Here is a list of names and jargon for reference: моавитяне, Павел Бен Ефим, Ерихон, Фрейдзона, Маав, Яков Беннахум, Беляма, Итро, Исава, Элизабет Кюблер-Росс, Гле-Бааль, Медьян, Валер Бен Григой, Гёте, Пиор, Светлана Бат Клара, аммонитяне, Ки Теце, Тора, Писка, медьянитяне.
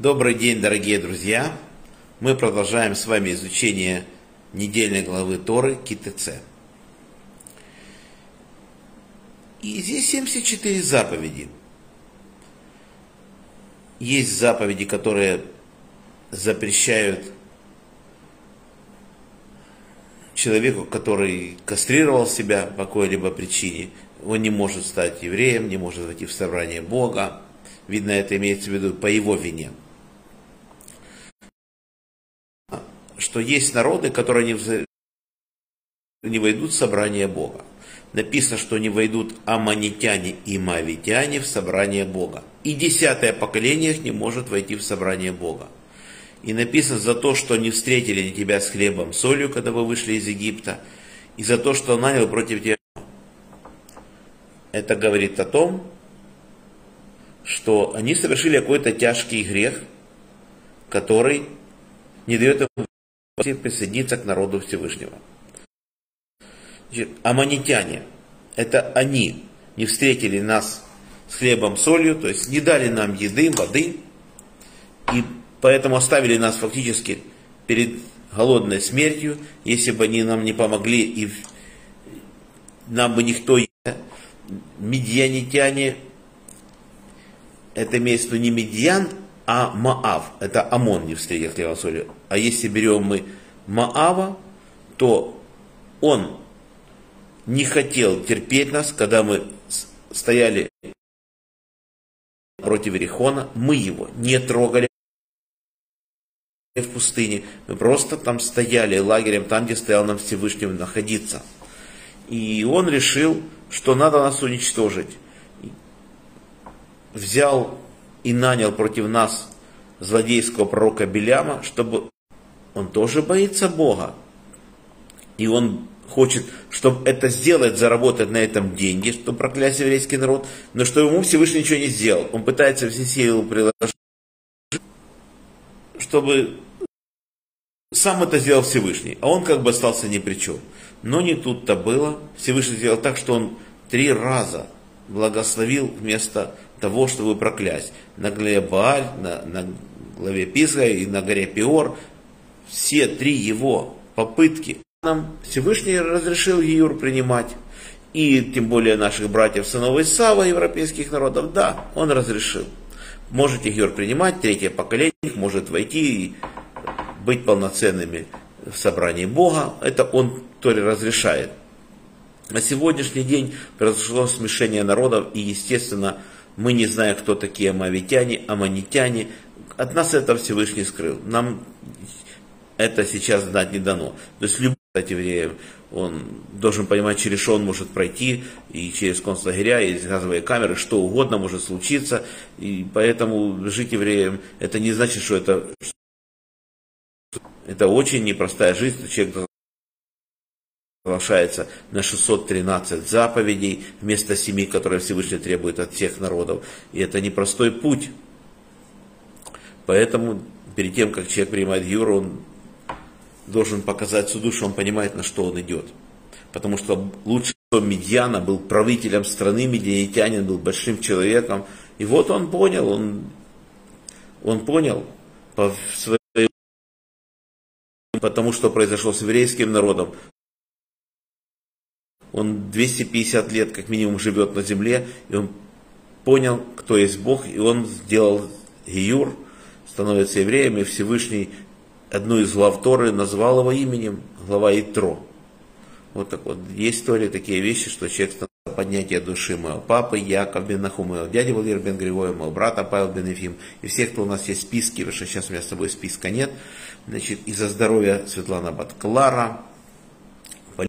Добрый день, дорогие друзья! Мы продолжаем с вами изучение недельной главы Торы Ки Теце. И здесь 74 заповеди. Есть заповеди, которые запрещают человеку, который кастрировал себя по какой-либо причине. Он не может стать евреем, не может войти в собрание Бога. Видно, это имеется в виду по его вине. Что есть народы, которые не войдут в собрание Бога. Написано, что не войдут аммонитяне и моавитяне в собрание Бога. И 10-е поколение их не может войти в собрание Бога. И написано за то, что не встретили тебя с хлебом, солью, когда вы вышли из Египта, и за то, что нанял против тебя. Это говорит о том, что они совершили какой-то тяжкий грех, который не дает им присоединиться к народу Всевышнего. Аммонитяне, это они не встретили нас с хлебом, солью, то есть не дали нам еды, воды, и поэтому оставили нас фактически перед голодной смертью. Если бы они нам не помогли, и нам бы никто... Медьянитяне, это имеется в виду не Медьян, а Маав, это Амон не встретил хлебом, солью. А если берем мы Маава, то он не хотел терпеть нас, когда мы стояли против Ерихона, мы его не трогали в пустыне, мы просто там стояли лагерем, там, где стоял нам Всевышний находиться. И он решил, что надо нас уничтожить. Взял и нанял против нас злодейского пророка Беляма, чтобы он тоже боится Бога. И он хочет, чтобы это сделать, заработать на этом деньги, чтобы проклясть еврейский народ, но что ему Всевышний ничего не сделал. Он пытается все силы приложить, чтобы сам это сделал Всевышний, а он как бы остался ни при чем. Но не тут-то было. Всевышний сделал так, что он 3 раза благословил вместо того, чтобы проклясть. На Гле-Бааль, на главе Писка и на горе Пиор. Все 3 его попытки нам Всевышний разрешил гиюр принимать. И тем более наших братьев, сынов Исава, европейских народов, да, он разрешил. Можете гиюр принимать, 3-е поколение может войти и быть полноценными в собрании Бога. Это он Торе разрешает. На сегодняшний день произошло смешение народов, и, естественно, мы не знаем, кто такие моавитяне, аммонитяне. От нас это Всевышний скрыл. Нам это сейчас знать не дано. То есть любой еврей, он должен понимать, через что он может пройти, и через концлагеря, и через газовые камеры, что угодно может случиться. И поэтому жить евреем, это не значит, что это очень непростая жизнь. Человек соглашается на 613 заповедей вместо 7, которые Всевышний требует от всех народов. И это непростой путь. Поэтому перед тем, как человек принимает гиюр, он должен показать суду, что он понимает, на что он идет. Потому что лучше Медьяна был правителем страны, медьянитянин был большим человеком. И вот он понял, он понял по своей... потому что произошло с еврейским народом. Он 250 лет как минимум живет на земле, и он понял, кто есть Бог, и он сделал гиюр, становится евреем, и Всевышний одну из глав Торы назвал его именем, глава Итро. Вот так вот. Есть в Торе такие вещи, что человек становится поднятие души моего папы, Яков Беннахум, моего дяди Валер Бен Григой, моего брата Павел Бен Ефим, и всех, кто у нас есть в списке, потому что сейчас у меня с собой списка нет, значит, и за здоровье Светлана Бат Клара,